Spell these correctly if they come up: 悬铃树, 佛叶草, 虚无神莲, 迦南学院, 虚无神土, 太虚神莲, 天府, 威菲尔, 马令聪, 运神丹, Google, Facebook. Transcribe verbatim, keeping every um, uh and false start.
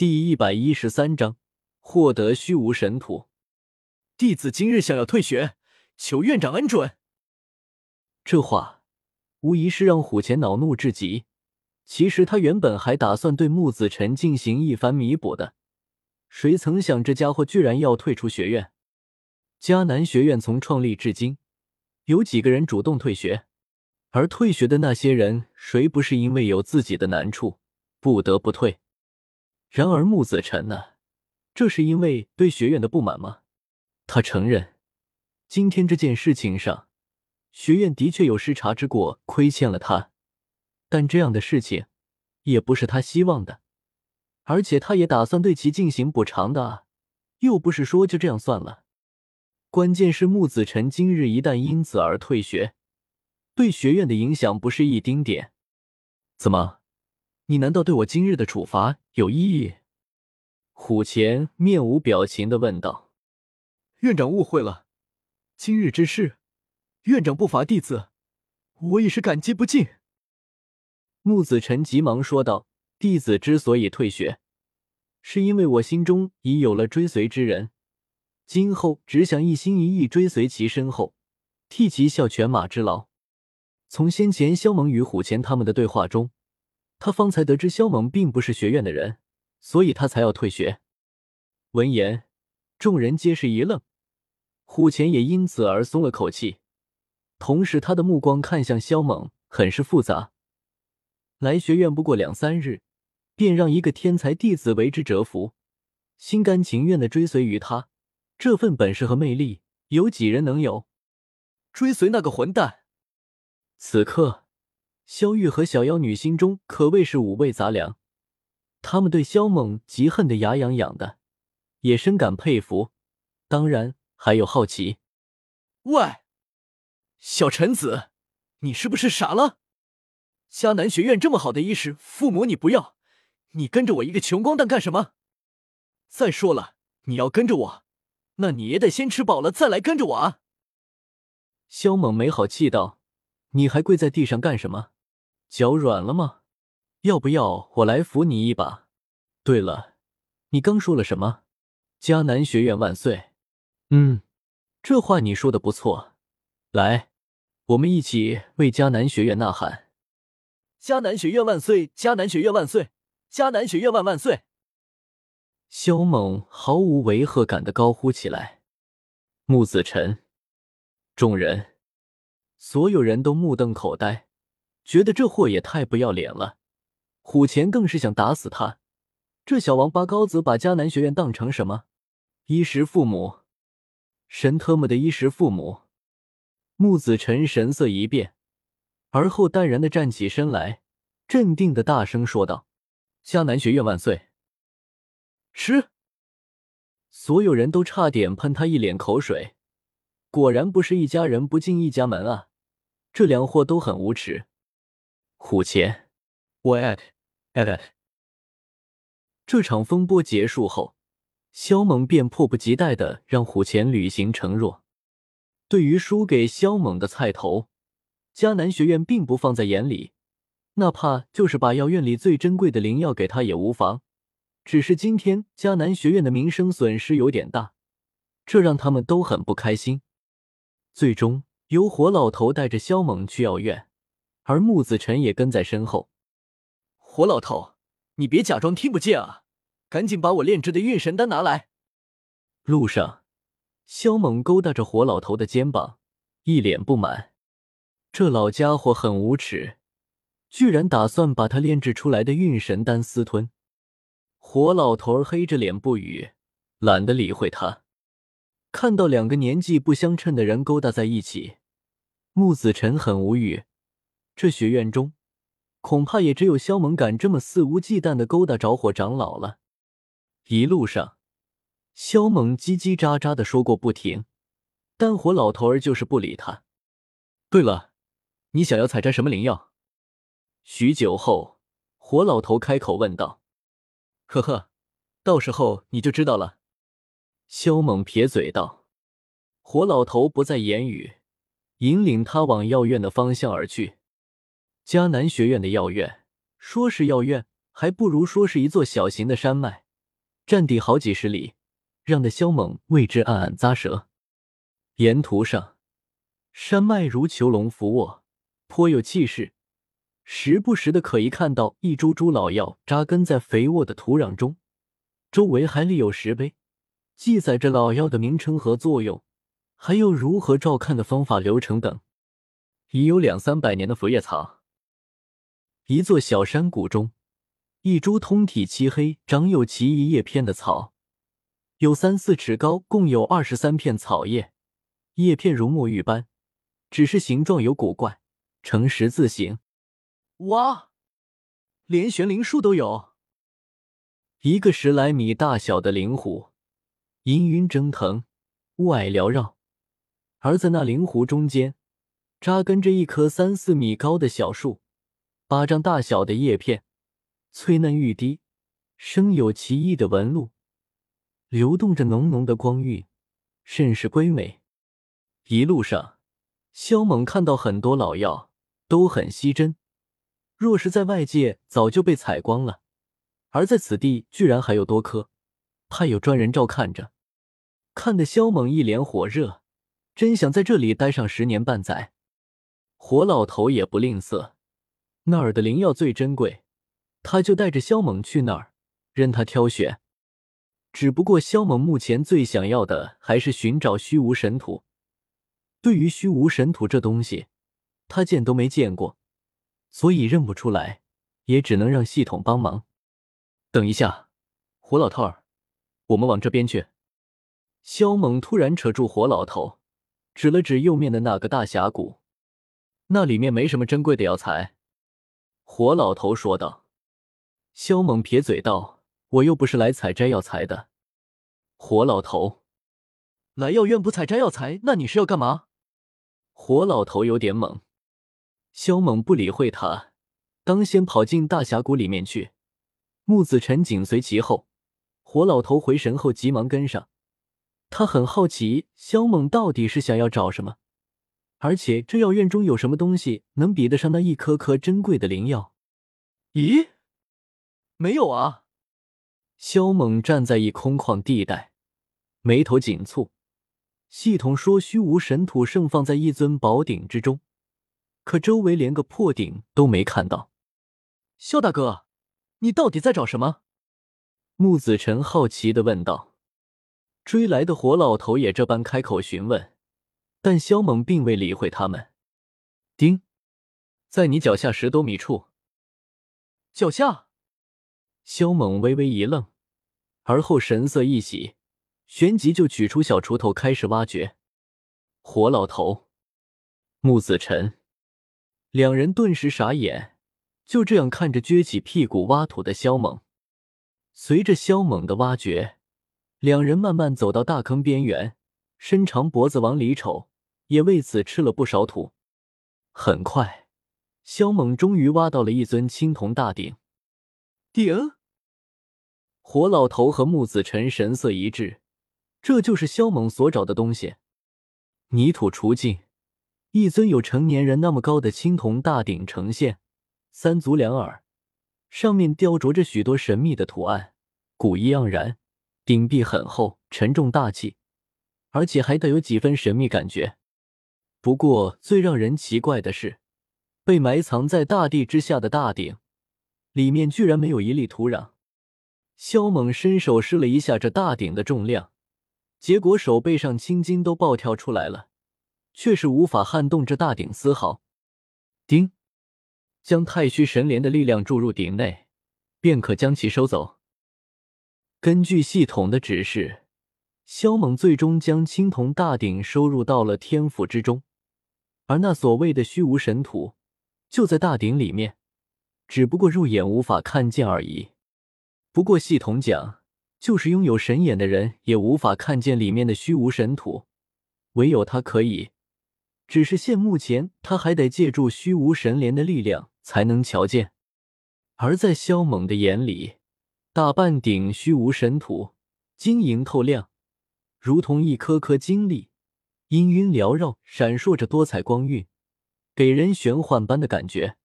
第一百一十三章获得虚无神土。弟子今日想要退学，求院长恩准。这话无疑是让虎钳恼怒至极。其实他原本还打算对木子辰进行一番弥补的，谁曾想这家伙居然要退出学院。迦南学院从创立至今，有几个人主动退学，而退学的那些人，谁不是因为有自己的难处，不得不退。然而木子辰呢、啊、这是因为对学院的不满吗？他承认今天这件事情上学院的确有失察之过，亏欠了他，但这样的事情也不是他希望的，而且他也打算对其进行补偿的啊，又不是说就这样算了。关键是木子辰今日一旦因此而退学，对学院的影响不是一丁点。怎么？你难道对我今日的处罚有异议？虎钳面无表情地问道。院长误会了，今日之事，院长不罚弟子，我已是感激不尽。木子辰急忙说道，弟子之所以退学，是因为我心中已有了追随之人，今后只想一心一意追随其身后，替其效犬马之劳。从先前萧萌与虎钳他们的对话中，他方才得知萧萌并不是学院的人，所以他才要退学。闻言，众人皆是一愣，虎钳也因此而松了口气，同时他的目光看向萧萌，很是复杂。来学院不过两三日，便让一个天才弟子为之折服，心甘情愿地追随于他，这份本事和魅力，有几人能有？追随那个混蛋！此刻萧玉和小妖女心中可谓是五味杂粮，他们对萧猛极恨得牙痒痒的，也深感佩服，当然还有好奇。喂，小臣子，你是不是傻了？迦南学院这么好的衣食父母你不要，你跟着我一个穷光蛋干什么？再说了，你要跟着我，那你也得先吃饱了再来跟着我啊！萧猛没好气道，你还跪在地上干什么？脚软了吗？要不要我来扶你一把？对了，你刚说了什么？迦南学院万岁。嗯，这话你说的不错。来，我们一起为迦南学院呐喊。迦南学院万岁！迦南学院万岁！迦南学院万万岁！萧猛毫无违和感地高呼起来。木子辰，众人，所有人都目瞪口呆，觉得这货也太不要脸了。虎钳更是想打死他，这小王八羔子把迦南学院当成什么？衣食父母，神特么的衣食父母！木子辰神色一变，而后淡然地站起身来，镇定地大声说道：“迦南学院万岁！”吃！所有人都差点喷他一脸口水。果然不是一家人不进一家门啊，这两货都很无耻。虎钳，我爱爱爱。这场风波结束后，萧猛便迫不及待地让虎钳履行承诺。对于输给萧猛的菜头，迦南学院并不放在眼里，哪怕就是把药院里最珍贵的灵药给他也无妨。只是今天迦南学院的名声损失有点大，这让他们都很不开心。最终由火老头带着萧猛去药院，而木子辰也跟在身后。火老头，你别假装听不见啊！赶紧把我炼制的运神丹拿来。路上，萧猛勾搭着火老头的肩膀，一脸不满。这老家伙很无耻，居然打算把他炼制出来的运神丹私吞。火老头黑着脸不语，懒得理会他。看到两个年纪不相称的人勾搭在一起，木子辰很无语。这学院中恐怕也只有萧猛敢这么肆无忌惮地勾搭着火长老了。一路上，萧猛叽叽喳喳地说过不停，但火老头儿就是不理他。对了，你想要采摘什么灵药？许久后，火老头开口问道。呵呵，到时候你就知道了。萧猛撇嘴道。火老头不再言语，引领他往药院的方向而去。迦南学院的药院，说是药院，还不如说是一座小型的山脉。占地好几十里，让得萧猛为之暗暗咂舌。沿途上，山脉如囚笼俯卧，颇有气势，时不时的可以看到一株株老药扎根在肥沃的土壤中，周围还立有石碑，记载着老药的名称和作用，还有如何照看的方法流程等，已有两三百年的佛叶草。一座小山谷中，一株通体漆黑、长有奇异叶片的草，有三四尺高，共有二十三片草叶，叶片如墨玉般，只是形状有古怪，呈十字形。哇，连悬铃树都有！一个十来米大小的灵湖，氤氲蒸腾，雾霭缭绕。而在那灵湖中间，扎根着一棵三四米高的小树，巴掌大小的叶片，翠嫩欲滴，生有奇异的纹路，流动着浓浓的光晕，甚是瑰美。一路上，萧猛看到很多老药，都很稀珍，若是在外界早就被采光了，而在此地居然还有多棵，怕有专人照看着，看得萧猛一脸火热，真想在这里待上十年半载。火老头也不吝啬，那儿的灵药最珍贵，他就带着萧猛去那儿，任他挑选。只不过萧猛目前最想要的还是寻找虚无神土。对于虚无神土这东西，他见都没见过，所以认不出来，也只能让系统帮忙。等一下，火老头儿，我们往这边去。萧猛突然扯住火老头，指了指右面的那个大峡谷，那里面没什么珍贵的药材。火老头说道。萧猛撇嘴道：“我又不是来采摘药材的。”火老头：“来药院不采摘药材，那你是要干嘛？”火老头有点懵。萧猛不理会他，当先跑进大峡谷里面去。木子晨紧随其后，火老头回神后急忙跟上。他很好奇萧猛到底是想要找什么，而且这药院中有什么东西能比得上那一颗颗珍贵的灵药？咦？没有啊！萧猛站在一空旷地带，眉头紧蹙。系统说虚无神土盛放在一尊宝鼎之中，可周围连个破鼎都没看到。萧大哥，你到底在找什么？木子晨好奇地问道。追来的火老头也这般开口询问，但萧猛并未理会他们。叮，在你脚下十多米处。脚下？萧猛微微一愣，而后神色一喜，旋即就取出小锄头开始挖掘。火老头、木子晨两人顿时傻眼，就这样看着撅起屁股挖土的萧猛。随着萧猛的挖掘，两人慢慢走到大坑边缘，伸长脖子往里瞅，也为此吃了不少土。很快，萧猛终于挖到了一尊青铜大鼎。鼎？火老头和木子晨神色一致，这就是萧猛所找的东西。泥土除尽，一尊有成年人那么高的青铜大鼎呈现，三足两耳，上面雕琢着许多神秘的图案，古意盎然。鼎壁很厚，沉重大气，而且还带有几分神秘感觉。不过最让人奇怪的是，被埋藏在大地之下的大鼎里面居然没有一粒土壤。萧猛伸手试了一下这大鼎的重量，结果手背上青筋都暴跳出来了，却是无法撼动这大鼎丝毫。叮，将太虚神莲的力量注入鼎内，便可将其收走。根据系统的指示，萧猛最终将青铜大鼎收入到了天府之中，而那所谓的虚无神土就在大鼎里面，只不过入眼无法看见而已。不过系统讲，就是拥有神眼的人也无法看见里面的虚无神土，唯有他可以。只是现目前他还得借助虚无神莲的力量才能瞧见。而在萧猛的眼里，大半顶虚无神土晶莹透亮，如同一颗颗晶粒，氤氲缭绕，闪烁着多彩光晕，给人玄幻般的感觉。